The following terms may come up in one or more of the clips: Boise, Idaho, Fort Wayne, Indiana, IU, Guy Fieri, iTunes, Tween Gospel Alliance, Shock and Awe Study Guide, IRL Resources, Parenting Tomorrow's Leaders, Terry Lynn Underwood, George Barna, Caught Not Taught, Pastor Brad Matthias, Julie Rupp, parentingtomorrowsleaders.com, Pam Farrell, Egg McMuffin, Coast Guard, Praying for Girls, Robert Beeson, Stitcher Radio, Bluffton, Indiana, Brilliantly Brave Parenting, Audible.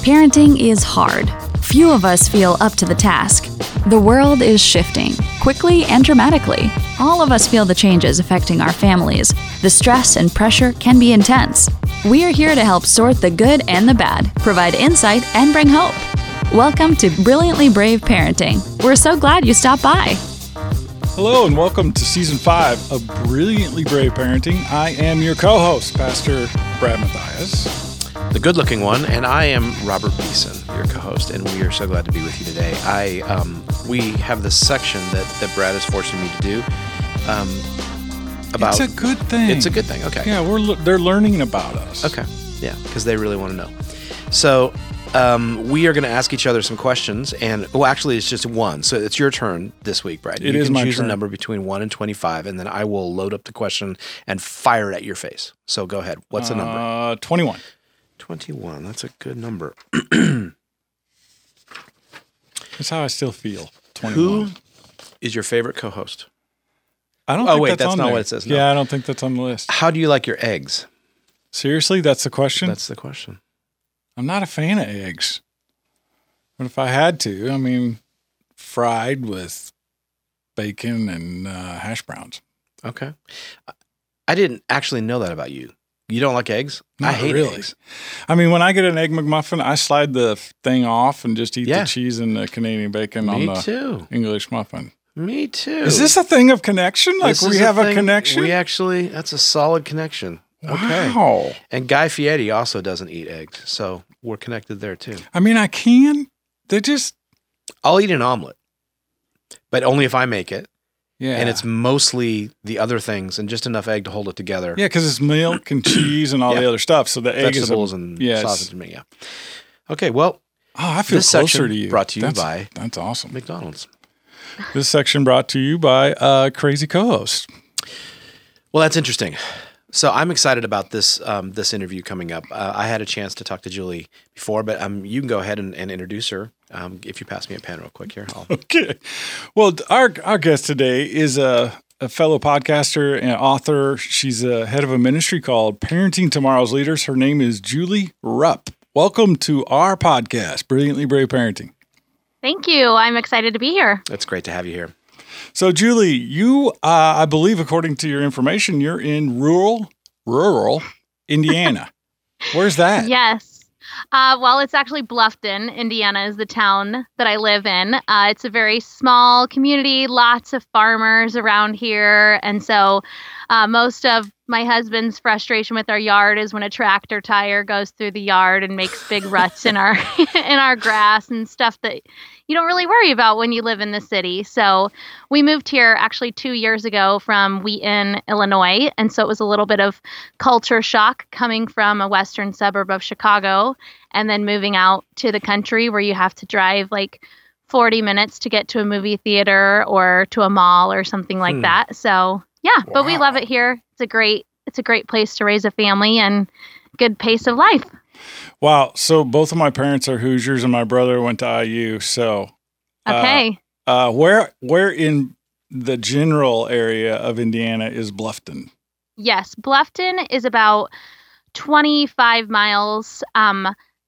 Parenting is hard. Few of us feel up to the task. The world is shifting, quickly and dramatically. All of us feel the changes affecting our families. The stress and pressure can be intense. We are here to help sort the good and the bad, provide insight, and bring hope. Welcome to Brilliantly Brave Parenting. We're so glad you stopped by. Hello and welcome to Season 5 of Brilliantly Brave Parenting. I am your co-host, Pastor Brad Matthias, the good-looking one, and I am Robert Beeson, your co-host, and we are so glad to be with you today. We have this section that Brad is forcing me to do. About it's a good thing. It's a good thing. Okay. Yeah, they're learning about us. Okay. Yeah, because they really want to know. So we are going to ask each other some questions, and actually, it's just one. So it's your turn this week, Brad. It is my turn. You can choose a number between 1 and 25, and then I will load up the question and fire it at your face. So go ahead. What's the number? 21. 21. That's a good number. That's how I still feel. 21. Who is your favorite co-host? I don't think that's on there. What it says. No. Yeah, I don't think that's on the list. How do you like your eggs? Seriously, that's the question? That's the question. I'm not a fan of eggs. But if I had to, I mean, fried with bacon and hash browns. Okay. I didn't actually know that about you. You don't like eggs? Not I hate really. Eggs. I mean, when I get an Egg McMuffin, I slide the thing off and just eat the cheese and the Canadian bacon on the English muffin. Me too. Is this a thing of connection? Like we have a connection? We actually, that's a solid connection. Wow. Okay. And Guy Fieri also doesn't eat eggs, so we're connected there too. I mean, I can. I'll eat an omelet, but only if I make it. Yeah. And it's mostly the other things and just enough egg to hold it together. Yeah, because it's milk and cheese and all the other stuff. So the egg vegetables and sausage to me. Yeah. Okay. Well, I feel this closer to you. Brought to you by that's awesome McDonald's. This section brought to you by Crazy Co-host. Well, that's interesting. So I'm excited about this this interview coming up. I had a chance to talk to Julie before, but you can go ahead and introduce her. If you pass me a pen real quick here. Okay. Well, our guest today is a fellow podcaster and author. She's a head of a ministry called Parenting Tomorrow's Leaders. Her name is Julie Rupp. Welcome to our podcast, Brilliantly Brave Parenting. Thank you. I'm excited to be here. It's great to have you here. So, Julie, you, I believe, according to your information, you're in rural Indiana. Where's that? Yes. Well, it's actually Bluffton, Indiana is the town that I live in. It's a very small community, lots of farmers around here. And so most of my husband's frustration with our yard is when a tractor tire goes through the yard and makes big ruts in our grass and stuff that you don't really worry about when you live in the city. So we moved here actually 2 years ago from Wheaton, Illinois. And so it was a little bit of culture shock coming from a western suburb of Chicago and then moving out to the country where you have to drive like 40 minutes to get to a movie theater or to a mall or something like that. So yeah, wow. But we love it here. It's a great place to raise a family and good pace of life. Wow. So both of my parents are Hoosiers and my brother went to IU. So okay. Where in the general area of Indiana is Bluffton? Yes. Bluffton is about 25 miles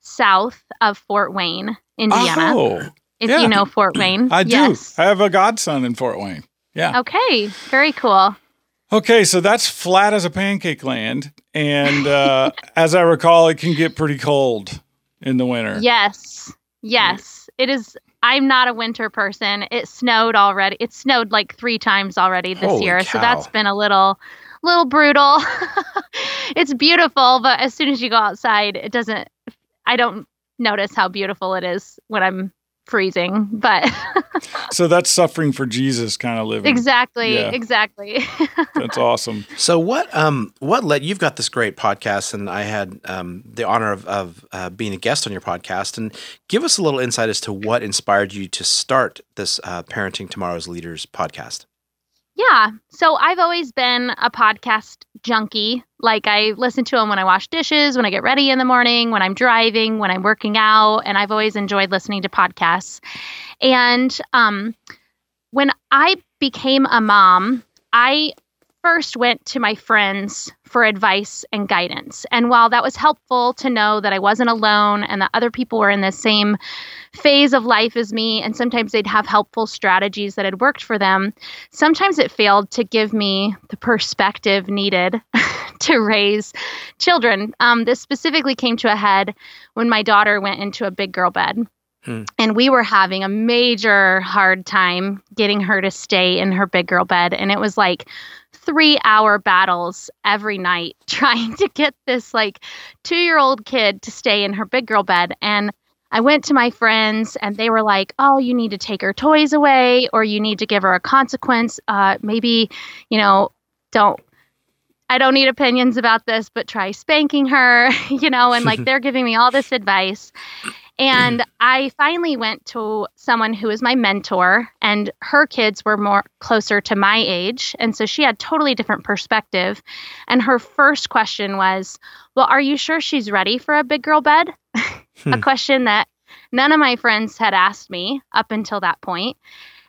south of Fort Wayne, Indiana. Oh, if you know Fort Wayne. I do. Yes. I have a godson in Fort Wayne. Yeah. Okay. Very cool. Okay, so that's flat as a pancake land, and as I recall, it can get pretty cold in the winter. Yes, it is. I'm not a winter person. It snowed already. It snowed like 3 times already this year, so that's been a little brutal. It's beautiful, but as soon as you go outside, it doesn't. I don't notice how beautiful it is when I'm freezing, but so that's suffering for Jesus kind of living. Exactly. That's awesome. So what led you've got this great podcast, and I had the honor of being a guest on your podcast. And give us a little insight as to what inspired you to start this Parenting Tomorrow's Leaders podcast. Yeah. So I've always been a podcast junkie. Like I listen to them when I wash dishes, when I get ready in the morning, when I'm driving, when I'm working out. And I've always enjoyed listening to podcasts. And when I became a mom, I first went to my friends for advice and guidance. And while that was helpful to know that I wasn't alone and that other people were in the same phase of life as me, and sometimes they'd have helpful strategies that had worked for them, sometimes it failed to give me the perspective needed to raise children. This specifically came to a head when my daughter went into a big girl bed. And we were having a major hard time getting her to stay in her big girl bed. And it was like 3-hour battles every night trying to get this like 2-year-old kid to stay in her big girl bed. And I went to my friends and they were like, oh, you need to take her toys away, or you need to give her a consequence. Maybe, you know, I don't need opinions about this, but try spanking her, you know, and like they're giving me all this advice. And I finally went to someone who was my mentor, and her kids were more closer to my age. And so she had totally different perspective. And her first question was, well, are you sure she's ready for a big girl bed? A question that none of my friends had asked me up until that point.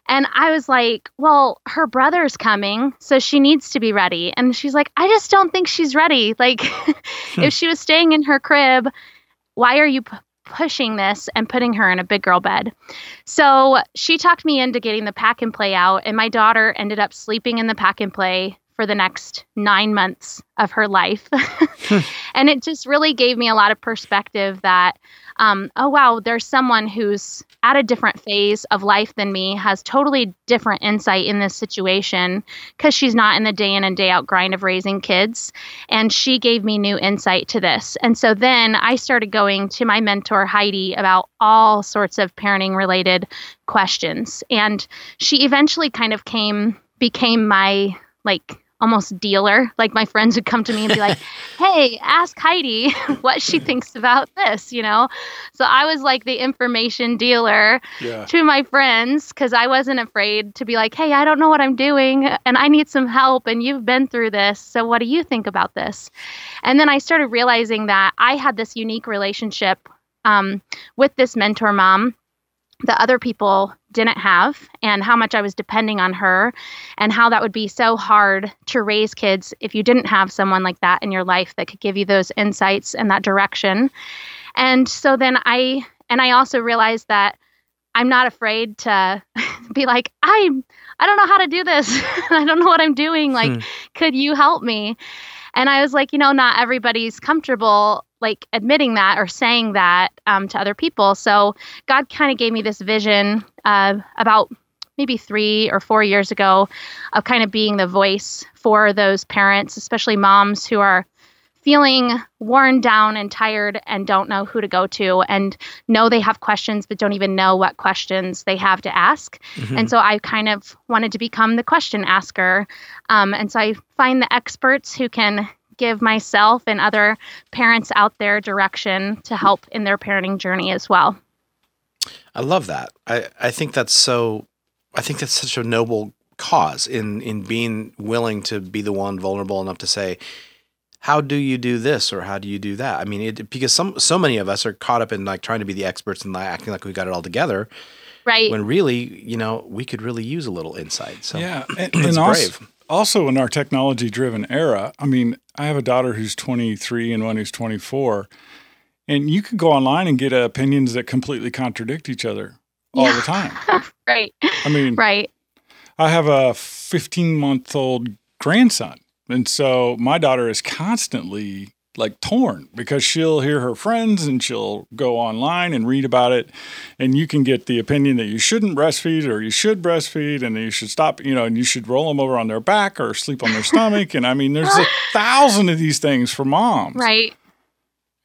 And I was like, well, her brother's coming, so she needs to be ready. And she's like, I just don't think she's ready. Like if she was staying in her crib, why are you pushing this and putting her in a big girl bed? So she talked me into getting the pack and play out, and my daughter ended up sleeping in the pack and play for the next 9 months of her life. And it just really gave me a lot of perspective that, oh, wow, there's someone who's at a different phase of life than me, has totally different insight in this situation because she's not in the day in and day out grind of raising kids. And she gave me new insight to this. And so then I started going to my mentor, Heidi, about all sorts of parenting related questions. And she eventually kind of became my like almost dealer. Like my friends would come to me and be like, hey, ask Heidi what she thinks about this, you know? So I was like the information dealer to my friends, because I wasn't afraid to be like, hey, I don't know what I'm doing and I need some help and you've been through this. So what do you think about this? And then I started realizing that I had this unique relationship with this mentor mom that other people didn't have, and how much I was depending on her, and how that would be so hard to raise kids if you didn't have someone like that in your life that could give you those insights and that direction. And so then I also realized that I'm not afraid to be like, I don't know how to do this. I don't know what I'm doing. Like, could you help me? And I was like, you know, not everybody's comfortable like admitting that or saying that to other people. So God kind of gave me this vision about maybe 3 or 4 years ago of kind of being the voice for those parents, especially moms who are feeling worn down and tired and don't know who to go to, and know they have questions, but don't even know what questions they have to ask. And so I kind of wanted to become the question asker. And so I find the experts who can give myself and other parents out there direction to help in their parenting journey as well. I love that. I think that's such a noble cause in being willing to be the one vulnerable enough to say, how do you do this or how do you do that? I mean, because so many of us are caught up in like trying to be the experts and acting like we got it all together. Right. When really, you know, we could really use a little insight. So yeah, and also in our technology-driven era, I mean, I have a daughter who's 23 and one who's 24, and you could go online and get opinions that completely contradict each other all the time. Right. I mean, right. I have a 15-month-old grandson. And so my daughter is constantly like torn because she'll hear her friends and she'll go online and read about it. And you can get the opinion that you shouldn't breastfeed or you should breastfeed and you should stop, you know, and you should roll them over on their back or sleep on their stomach. And I mean, there's 1,000 of these things for moms. Right.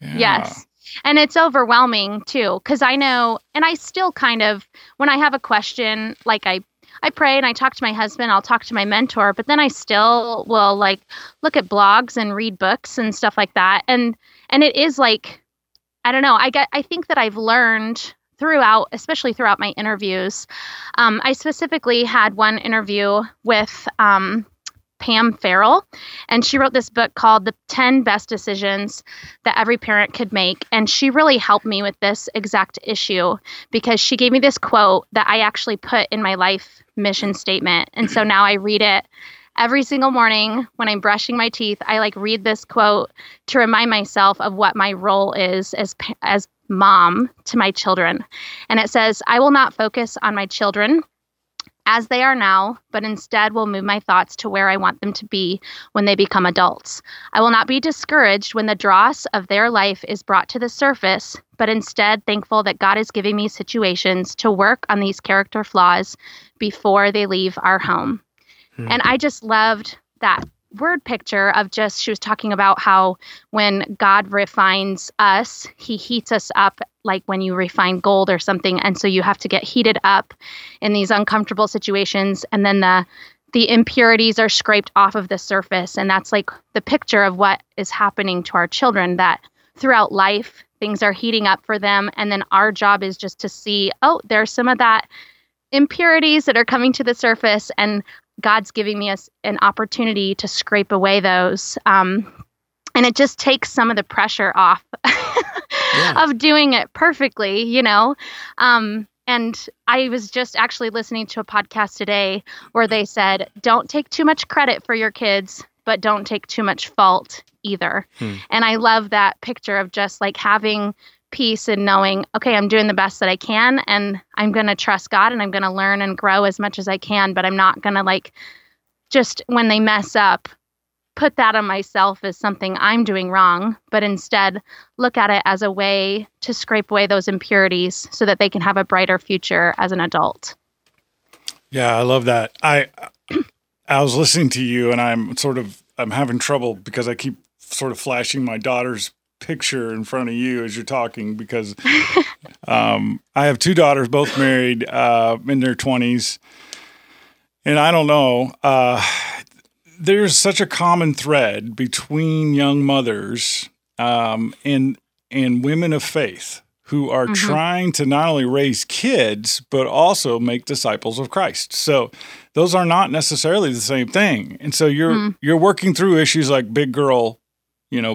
Yeah. Yes. And it's overwhelming too. Cause I know, and I still kind of, when I have a question, like I pray and I talk to my husband, I'll talk to my mentor, but then I still will like look at blogs and read books and stuff like that. And it is like, I don't know, I think that I've learned throughout, especially throughout my interviews. I specifically had one interview with Pam Farrell, and she wrote this book called The 10 Best Decisions That Every Parent Could Make. And she really helped me with this exact issue because she gave me this quote that I actually put in my life mission statement. And so now I read it every single morning when I'm brushing my teeth, I like read this quote to remind myself of what my role is as mom to my children. And it says, I will not focus on my children as they are now, but instead will move my thoughts to where I want them to be when they become adults. I will not be discouraged when the dross of their life is brought to the surface, but instead thankful that God is giving me situations to work on these character flaws before they leave our home. Mm-hmm. And I just loved that word picture of just, she was talking about how when God refines us, he heats us up like when you refine gold or something. And so you have to get heated up in these uncomfortable situations. And then the impurities are scraped off of the surface. And that's like the picture of what is happening to our children, that throughout life, things are heating up for them. And then our job is just to see, oh, there's some of that impurities that are coming to the surface, and God's giving me an opportunity to scrape away those. And it just takes some of the pressure off of doing it perfectly, you know? And I was just actually listening to a podcast today where they said, don't take too much credit for your kids, but don't take too much fault either. And I love that picture of just like having peace and knowing, okay, I'm doing the best that I can, and I'm going to trust God, and I'm going to learn and grow as much as I can, but I'm not going to like, just when they mess up, put that on myself as something I'm doing wrong, but instead look at it as a way to scrape away those impurities so that they can have a brighter future as an adult. Yeah, I love that. I was listening to you, and I'm having trouble because I keep sort of flashing my daughter's picture in front of you as you're talking, because I have two daughters, both married, in their 20s. And I don't know, there's such a common thread between young mothers and women of faith who are trying to not only raise kids, but also make disciples of Christ. So those are not necessarily the same thing. And so you're working through issues like big girl,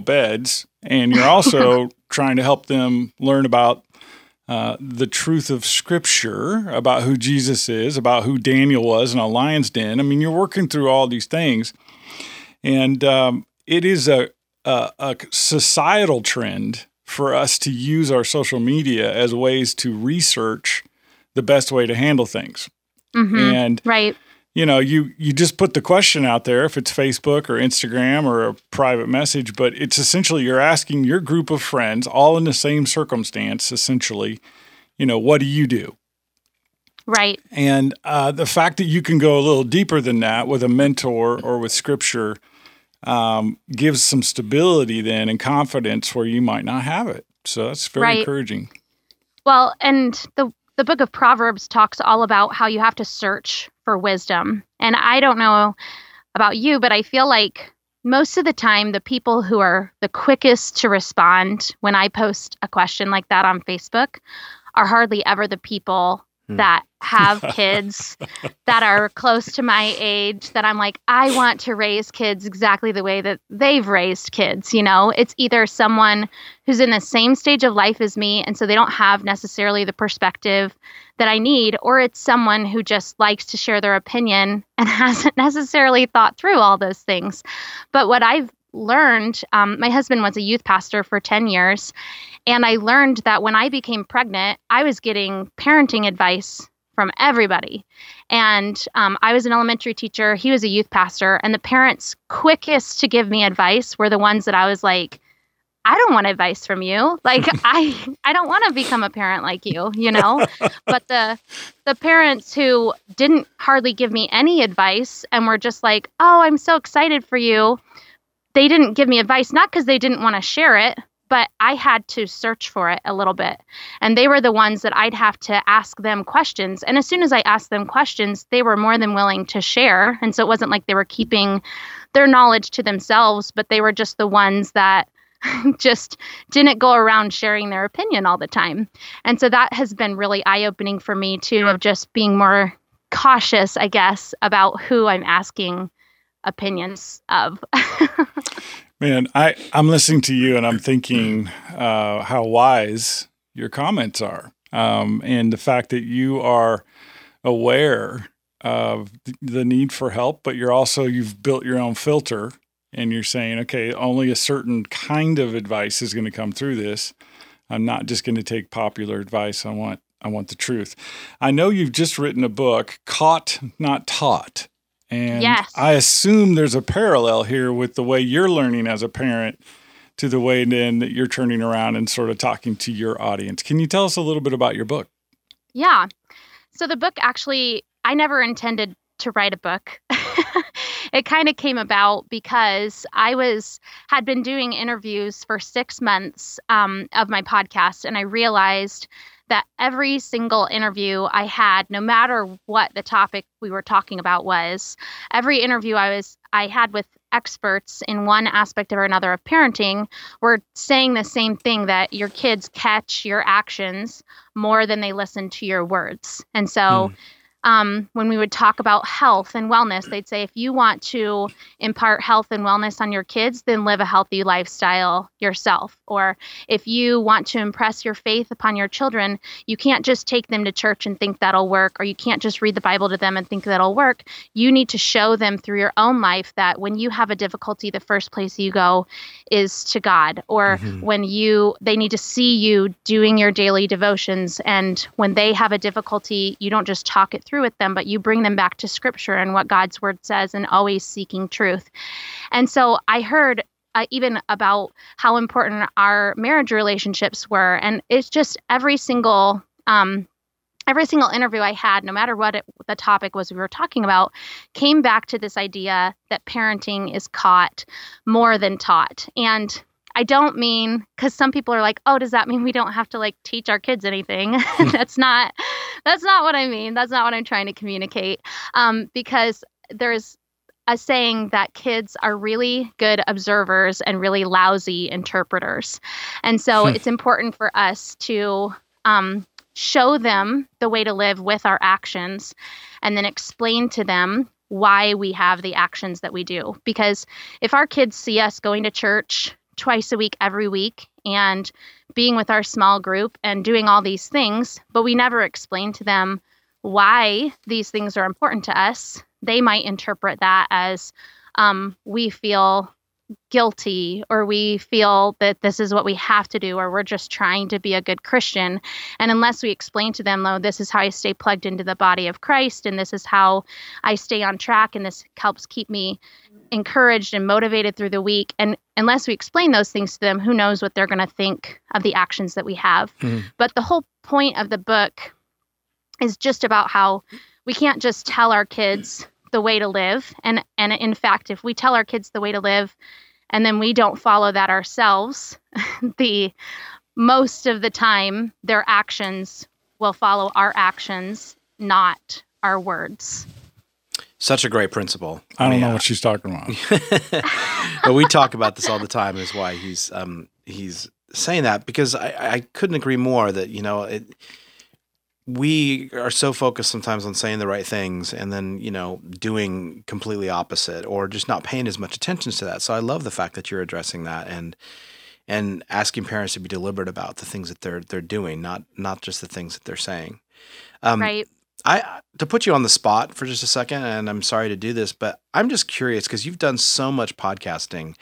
beds, and you're also trying to help them learn about the truth of Scripture, about who Jesus is, about who Daniel was in a lion's den. I mean, you're working through all these things, and it is a societal trend for us to use our social media as ways to research the best way to handle things. And right. You just put the question out there, if it's Facebook or Instagram or a private message, but it's essentially you're asking your group of friends, all in the same circumstance, essentially, what do you do? Right. And the fact that you can go a little deeper than that with a mentor or with Scripture gives some stability then and confidence where you might not have it. So that's very encouraging. Well, and the book of Proverbs talks all about how you have to search for wisdom. And I don't know about you, but I feel like most of the time, the people who are the quickest to respond when I post a question like that on Facebook are hardly ever the people that have kids that are close to my age, that I'm like, I want to raise kids exactly the way that they've raised kids. It's either someone who's in the same stage of life as me, and so they don't have necessarily the perspective that I need, or it's someone who just likes to share their opinion and hasn't necessarily thought through all those things. But what I've learned, my husband was a youth pastor for 10 years, and I learned that when I became pregnant, I was getting parenting advice from everybody. And I was an elementary teacher, he was a youth pastor, and the parents quickest to give me advice were the ones that I was like, I don't want advice from you. Like, I don't want to become a parent like you, But the parents who didn't hardly give me any advice and were just like, oh, I'm so excited for you, they didn't give me advice, not because they didn't want to share it, but I had to search for it a little bit. And they were the ones that I'd have to ask them questions. And as soon as I asked them questions, they were more than willing to share. And so it wasn't like they were keeping their knowledge to themselves, but they were just the ones that just didn't go around sharing their opinion all the time. And so that has been really eye-opening for me too, of just being more cautious, I guess, about who I'm asking opinions of. Man, I'm listening to you and I'm thinking how wise your comments are, and the fact that you are aware the need for help, but you've built your own filter and you're saying, okay, only a certain kind of advice is going to come through this. I'm not just going to take popular advice. I want the truth. I know you've just written a book, Caught Not Taught. And yes. I assume there's a parallel here with the way you're learning as a parent to the way then that you're turning around and sort of talking to your audience. Can you tell us a little bit about your book? Yeah. So the book actually, I never intended to write a book. It kind of came about because I had been doing interviews for 6 months of my podcast, and I realized that every single interview I had, no matter what the topic we were talking about was, every interview I had with experts in one aspect or another of parenting were saying the same thing, that your kids catch your actions more than they listen to your words. And so when we would talk about health and wellness, they'd say, if you want to impart health and wellness on your kids, then live a healthy lifestyle yourself. Or if you want to impress your faith upon your children, you can't just take them to church and think that'll work, or you can't just read the Bible to them and think that'll work. You need to show them through your own life that when you have a difficulty, the first place you go is to God. Or when they need to see you doing your daily devotions. And when they have a difficulty, you don't just talk it through with them, but you bring them back to scripture and what God's word says, and always seeking truth. And so I heard even about how important our marriage relationships were. And it's just every single interview I had, no matter what the topic was we were talking about, came back to this idea that parenting is caught more than taught. And I don't mean, because some people are like, oh, does that mean we don't have to like teach our kids anything? That's not what I mean. That's not what I'm trying to communicate. Because there's a saying that kids are really good observers and really lousy interpreters. And so it's important for us to show them the way to live with our actions, and then explain to them why we have the actions that we do. Because if our kids see us going to church twice a week, every week, and being with our small group and doing all these things, but we never explain to them why these things are important to us, they might interpret that as we feel guilty, or we feel that this is what we have to do, or we're just trying to be a good Christian. And unless we explain to them, though, this is how I stay plugged into the body of Christ, and this is how I stay on track, and this helps keep me encouraged and motivated through the week. And unless we explain those things to them, who knows what they're going to think of the actions that we have. But the whole point of the book is just about how we can't just tell our kids the way to live. And in fact, if we tell our kids the way to live and then we don't follow that ourselves, the most of the time their actions will follow our actions, not our words. Such a great principle. I don't know what she's talking about. But we talk about this all the time, is why he's saying that, because I couldn't agree more that, we are so focused sometimes on saying the right things and then, doing completely opposite, or just not paying as much attention to that. So I love the fact that you're addressing that and asking parents to be deliberate about the things that they're doing, not just the things that they're saying. Right. To put you on the spot for just a second, and I'm sorry to do this, but I'm just curious, because you've done so much podcasting.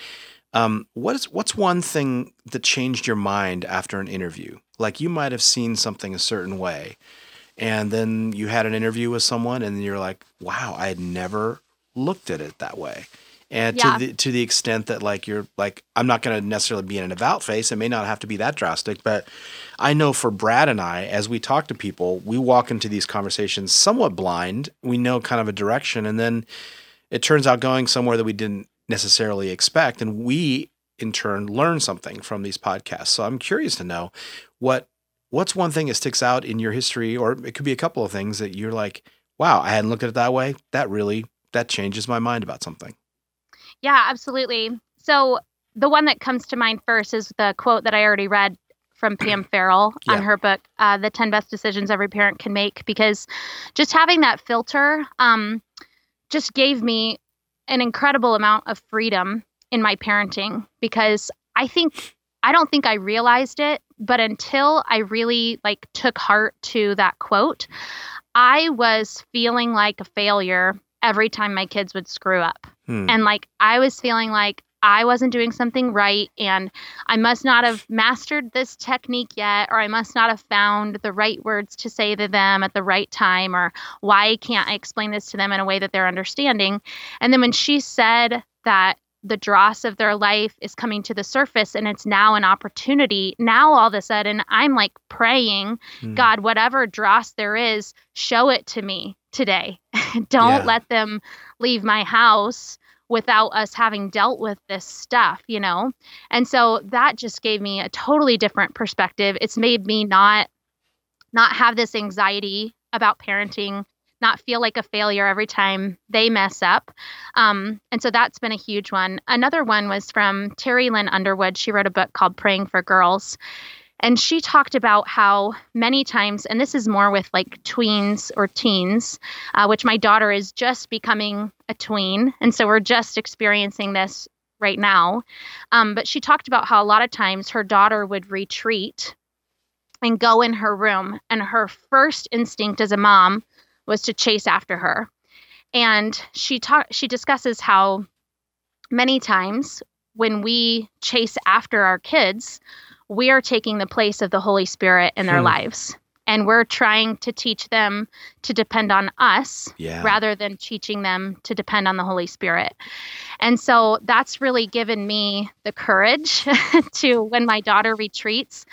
What's one thing that changed your mind after an interview? Like, you might have seen something a certain way, and then you had an interview with someone and you're like, wow, I had never looked at it that way. And to the extent that, like, you're like, I'm not going to necessarily be in an about face. It may not have to be that drastic, but I know for Brad and I, as we talk to people, we walk into these conversations somewhat blind. We know kind of a direction, and then it turns out going somewhere that we didn't necessarily expect. And we in turn learn something from these podcasts. So I'm curious to know what's one thing that sticks out in your history, or it could be a couple of things that you're like, wow, I hadn't looked at it that way. That changes my mind about something. Yeah, absolutely. So the one that comes to mind first is the quote that I already read from Pam Farrell on her book, The 10 Best Decisions Every Parent Can Make, because just having that filter just gave me an incredible amount of freedom in my parenting, because I don't think I realized it, but until I really took heart to that quote, I was feeling like a failure every time my kids would screw up. And like, I was feeling like I wasn't doing something right, and I must not have mastered this technique yet, or I must not have found the right words to say to them at the right time, or why can't I explain this to them in a way that they're understanding? And then when she said that the dross of their life is coming to the surface and it's now an opportunity, now all of a sudden I'm like praying, God, whatever dross there is, show it to me today. Don't let them leave my house without us having dealt with this stuff, you know? And so that just gave me a totally different perspective. It's made me not have this anxiety about parenting, not feel like a failure every time they mess up. And so that's been a huge one. Another one was from Terry Lynn Underwood. She wrote a book called Praying for Girls. And she talked about how many times, and this is more with like tweens or teens, which my daughter is just becoming a tween. And so we're just experiencing this right now. But she talked about how a lot of times her daughter would retreat and go in her room. And her first instinct as a mom was to chase after her. And she discusses how many times when we chase after our kids, we are taking the place of the Holy Spirit in their lives. And we're trying to teach them to depend on us rather than teaching them to depend on the Holy Spirit. And so that's really given me the courage to, when my daughter retreats,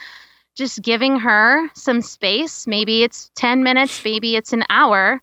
just giving her some space. Maybe it's 10 minutes, maybe it's an hour,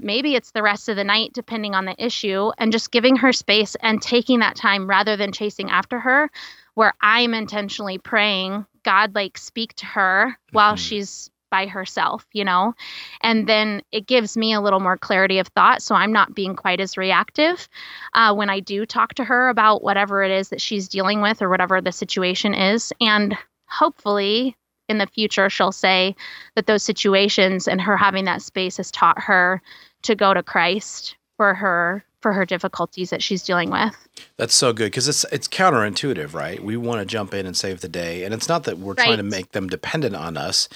maybe it's the rest of the night, depending on the issue, and just giving her space and taking that time rather than chasing after her, where I'm intentionally praying, God, like, speak to her while she's by herself, you know, and then it gives me a little more clarity of thought. So I'm not being quite as reactive when I do talk to her about whatever it is that she's dealing with or whatever the situation is. And hopefully in the future, she'll say that those situations and her having that space has taught her to go to Christ for her difficulties that she's dealing with. That's so good, because it's counterintuitive, right? We want to jump in and save the day. And it's not that we're trying to make them dependent on us,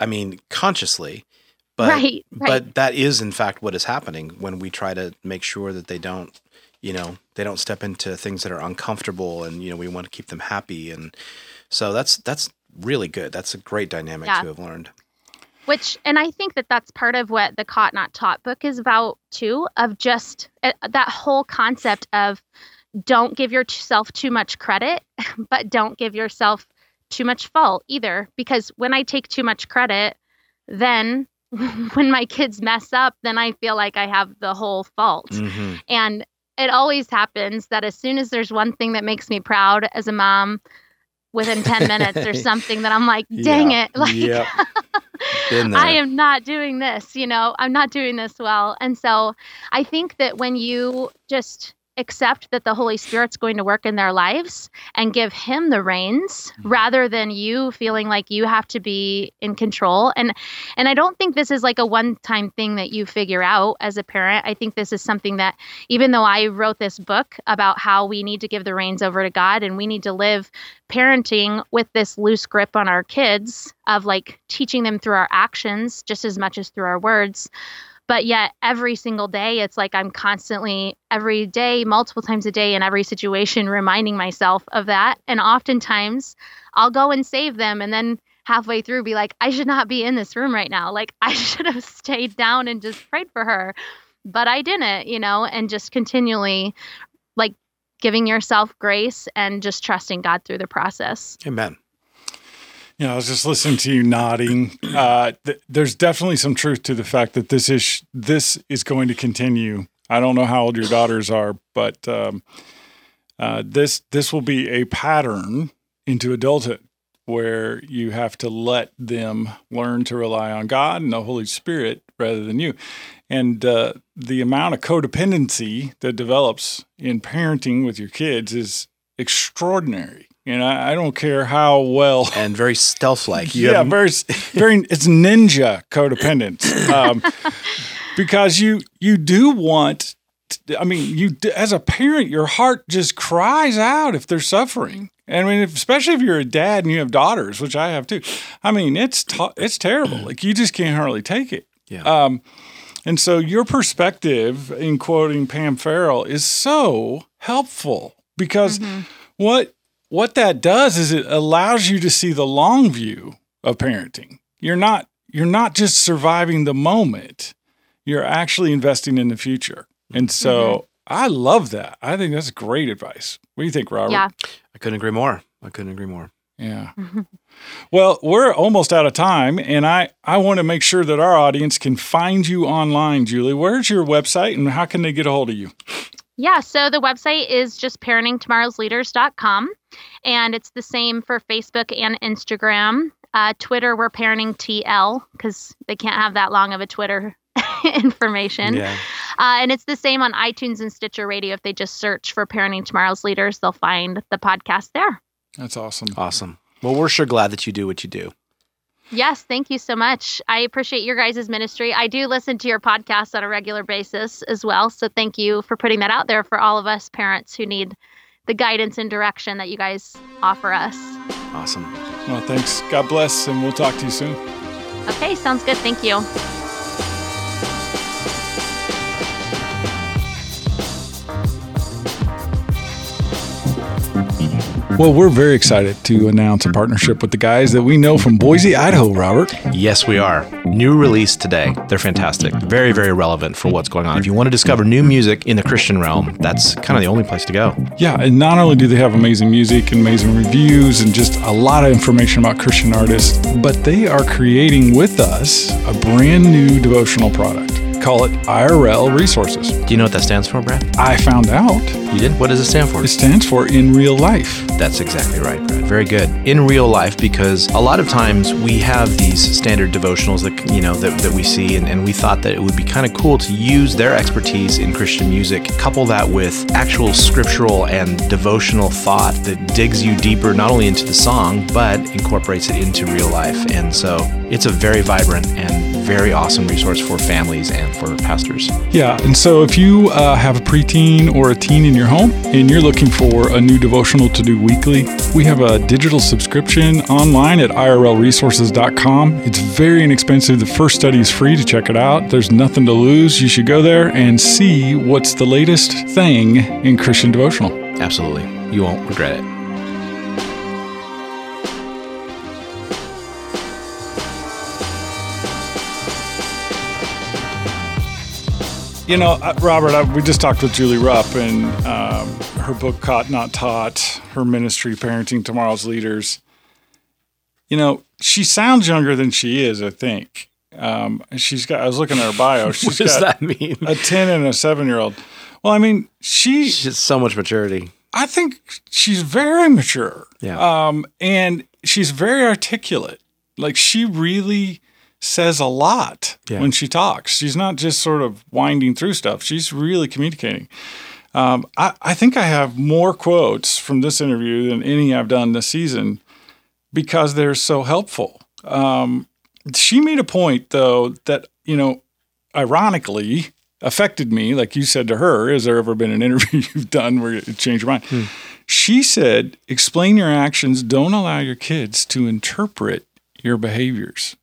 I mean, consciously, but but that is, in fact, what is happening when we try to make sure that they don't, you know, they don't step into things that are uncomfortable, and, you know, we want to keep them happy. And so that's really good. That's a great dynamic to have learned. And I think that that's part of what the Caught Not Taught book is about too, of just that whole concept of don't give yourself too much credit, but don't give yourself too much fault either. Because when I take too much credit, then when my kids mess up, then I feel like I have the whole fault. Mm-hmm. And it always happens that as soon as there's one thing that makes me proud as a mom, within 10 minutes there's something that I'm like, dang it. Like, I am not doing this, you know, I'm not doing this well. And so I think that when you just accept that the Holy Spirit's going to work in their lives and give him the reins rather than you feeling like you have to be in control. And I don't think this is like a one-time thing that you figure out as a parent. I think this is something that, even though I wrote this book about how we need to give the reins over to God and we need to live parenting with this loose grip on our kids of like teaching them through our actions just as much as through our words. But yet every single day, it's like I'm constantly, every day, multiple times a day in every situation, reminding myself of that. And oftentimes I'll go and save them and then halfway through be like, I should not be in this room right now. Like, I should have stayed down and just prayed for her, but I didn't, you know, and just continually like giving yourself grace and just trusting God through the process. Amen. You know, I was just listening to you nodding. There's definitely some truth to the fact that this is going to continue. I don't know how old your daughters are, but this will be a pattern into adulthood where you have to let them learn to rely on God and the Holy Spirit rather than you. And the amount of codependency that develops in parenting with your kids is extraordinary. And I don't care how well. And very stealth-like. Very, it's ninja codependence. Because you do want, as a parent, your heart just cries out if they're suffering. I mean, especially if you're a dad and you have daughters, which I have too. I mean, it's terrible. Like, you just can't hardly take it. Yeah. And so your perspective in quoting Pam Farrell is so helpful because what that does is it allows you to see the long view of parenting. You're not just surviving the moment. You're actually investing in the future. And so I love that. I think that's great advice. What do you think, Robert? Yeah. I couldn't agree more. Yeah. Well, we're almost out of time, and I want to make sure that our audience can find you online, Julie. Where's your website, and how can they get a hold of you? Yeah, so the website is just parentingtomorrowsleaders.com, and it's the same for Facebook and Instagram. Twitter, we're parentingtl, because they can't have that long of a Twitter information. Yeah. And it's the same on iTunes and Stitcher Radio. If they just search for Parenting Tomorrow's Leaders, they'll find the podcast there. That's awesome. Awesome. Well, we're sure glad that you do what you do. Yes, thank you so much. I appreciate your guys' ministry. I do listen to your podcast on a regular basis as well. So thank you for putting that out there for all of us parents who need the guidance and direction that you guys offer us. Awesome. Well, thanks. God bless, and we'll talk to you soon. Okay, sounds good. Thank you. Well, we're very excited to announce a partnership with the guys that we know from Boise, Idaho, Robert. Yes, we are. New release today. They're fantastic. Very, very relevant for what's going on. If you want to discover new music in the Christian realm, that's kind of the only place to go. Yeah, and not only do they have amazing music and amazing reviews and just a lot of information about Christian artists, but they are creating with us a brand new devotional product. Call it IRL Resources. Do you know what that stands for, Brad? I found out. You did? What does it stand for? It stands for In Real Life. That's exactly right, Brad. Very good. In real life, because a lot of times we have these standard devotionals that, you know, that we see, and we thought that it would be kind of cool to use their expertise in Christian music, couple that with actual scriptural and devotional thought that digs you deeper, not only into the song, but incorporates it into real life. And so it's a very vibrant and very awesome resource for families and for pastors. Yeah, and so if you have a preteen or a teen in your home and you're looking for a new devotional to do weekly, we have a digital subscription online at IRLresources.com. It's very inexpensive. The first study is free to check it out. There's nothing to lose. You should go there and see what's the latest thing in Christian devotional. Absolutely. You won't regret it. You know, Robert, we just talked with Julie Rupp and her book, Caught Not Taught, her ministry, Parenting Tomorrow's Leaders. You know, she sounds younger than she is, I think. She's got, I was looking at her bio. She's what does that mean? A 10 and a 7-year-old. Well, I mean, she has so much maturity. I think she's very mature. Yeah. And she's very articulate. Like, she really says a lot when she talks. She's not just sort of winding through stuff. She's really communicating. I think I have more quotes from this interview than any I've done this season because they're so helpful. She made a point, though, that, you know, ironically affected me. Like you said to her, has there ever been an interview you've done where it changed your mind? She said, explain your actions. Don't allow your kids to interpret your behaviors.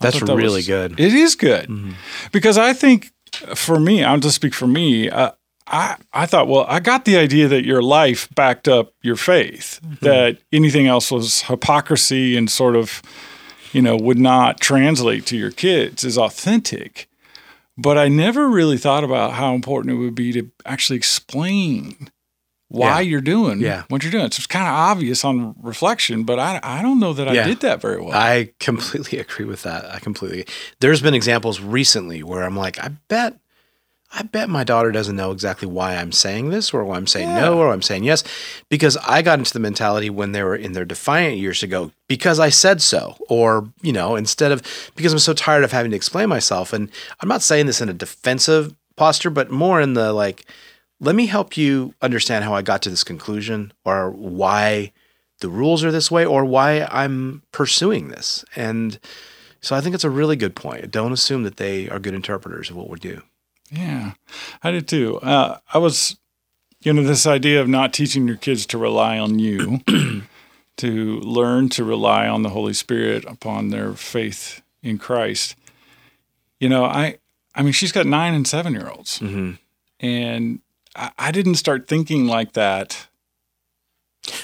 That's really good. It is good. Mm-hmm. Because I think for me, I'll just speak for me, I thought, well, I got the idea that your life backed up your faith, that anything else was hypocrisy and sort of, you know, would not translate to your kids as authentic. But I never really thought about how important it would be to actually explain why you're doing what you're doing. So it's kind of obvious on reflection, but I don't know that I did that very well. I completely agree with that. There's been examples recently where I'm like, I bet my daughter doesn't know exactly why I'm saying this or why I'm saying no or why I'm saying yes, because I got into the mentality when they were in their defiant years to go, because I said so, or, you know, instead of, because I'm so tired of having to explain myself. And I'm not saying this in a defensive posture, but more in the like, let me help you understand how I got to this conclusion or why the rules are this way or why I'm pursuing this. And so I think it's a really good point. Don't assume that they are good interpreters of what we do. Yeah, I did too. I was, you know, this idea of not teaching your kids to rely on you, to learn to rely on the Holy Spirit upon their faith in Christ. You know, I mean, she's got 9 and 7-year-olds. Mm-hmm. And I didn't start thinking like that.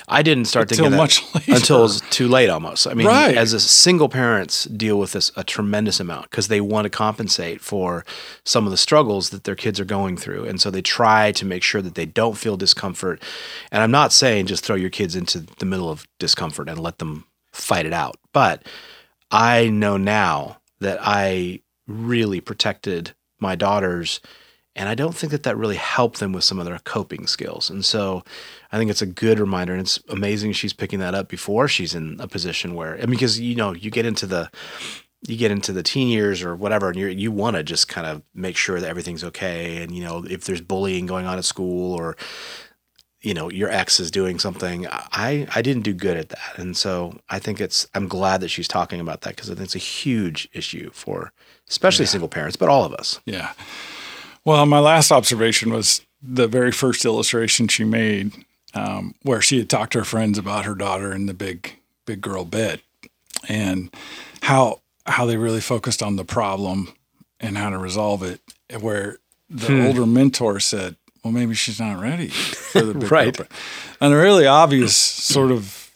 I didn't start thinking that much later. Until it was too late almost. I mean, right. As a single parents deal with this a tremendous amount because they want to compensate for some of the struggles that their kids are going through. And so they try to make sure that they don't feel discomfort. And I'm not saying just throw your kids into the middle of discomfort and let them fight it out. But I know now that I really protected my daughters. And I don't think that that really helped them with some of their coping skills. And so I think it's a good reminder. And it's amazing she's picking that up before she's in a position where, I mean, because, you know, you get into the teen years or whatever, and you want to just kind of make sure that everything's okay. And, you know, if there's bullying going on at school or, you know, your ex is doing something, I didn't do good at that. And so I think I'm glad that she's talking about that because I think it's a huge issue for especially single parents, but all of us. Yeah. Well, my last observation was the very first illustration she made where she had talked to her friends about her daughter in the big girl bed and how they really focused on the problem and how to resolve it, where the older mentor said, well, maybe she's not ready for the big right. girl bed. And a really obvious sort of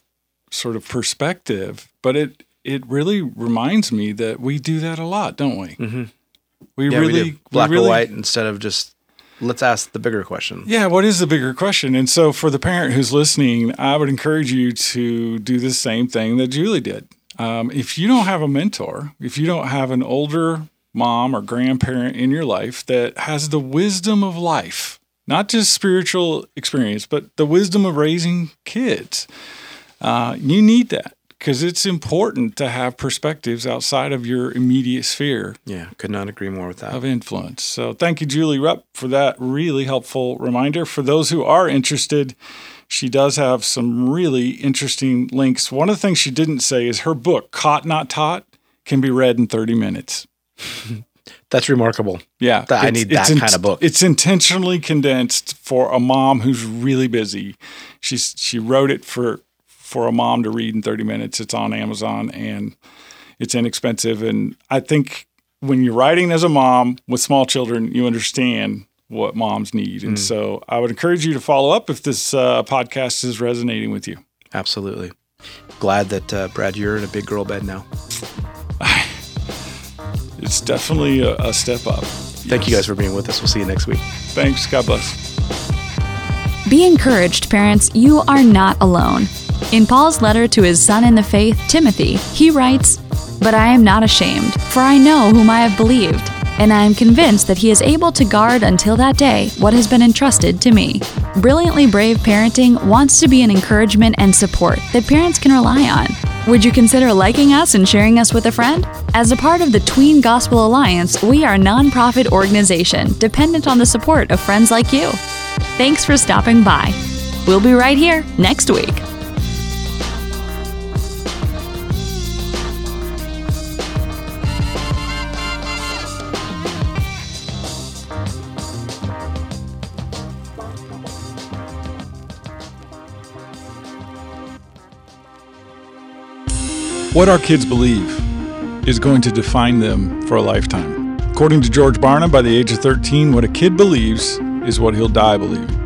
perspective, but it really reminds me that we do that a lot, don't we? Mm-hmm. We do. Black or white instead of just, let's ask the bigger question. Yeah, what is the bigger question? And so for the parent who's listening, I would encourage you to do the same thing that Julie did. If you don't have a mentor, if you don't have an older mom or grandparent in your life that has the wisdom of life, not just spiritual experience, but the wisdom of raising kids, you need that. Because it's important to have perspectives outside of your immediate sphere. Yeah, could not agree more with that. Of influence. So thank you, Julie Rupp, for that really helpful reminder. For those who are interested, she does have some really interesting links. One of the things she didn't say is her book, Caught Not Taught, can be read in 30 minutes. That's remarkable. Yeah. I need that kind of book. It's intentionally condensed for a mom who's really busy. She wrote it for a mom to read in 30 minutes. It's on Amazon and it's inexpensive. And I think when you're writing as a mom with small children, you understand what moms need. And so I would encourage you to follow up if this podcast is resonating with you. Absolutely. Glad that, Brad, you're in a big girl bed now. It's definitely a step up. Yes. Thank you guys for being with us. We'll see you next week. Thanks. God bless. Be encouraged, parents. You are not alone. In Paul's letter to his son in the faith, Timothy, he writes, "But I am not ashamed, for I know whom I have believed, and I am convinced that he is able to guard until that day what has been entrusted to me." Brilliantly Brave Parenting wants to be an encouragement and support that parents can rely on. Would you consider liking us and sharing us with a friend? As a part of the Tween Gospel Alliance, we are a nonprofit organization dependent on the support of friends like you. Thanks for stopping by. We'll be right here next week. What our kids believe is going to define them for a lifetime. According to George Barna, by the age of 13, what a kid believes is what he'll die believing.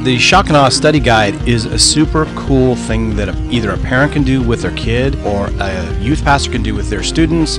The Shock and Awe Study Guide is a super cool thing that either a parent can do with their kid, or a youth pastor can do with their students,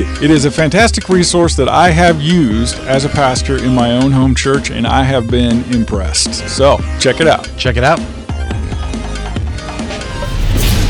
it. It is a fantastic resource that I have used as a pastor in my own home church, and I have been impressed. So check it out. Check it out.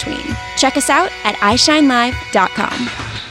tween. Check us out at iShineLive.com.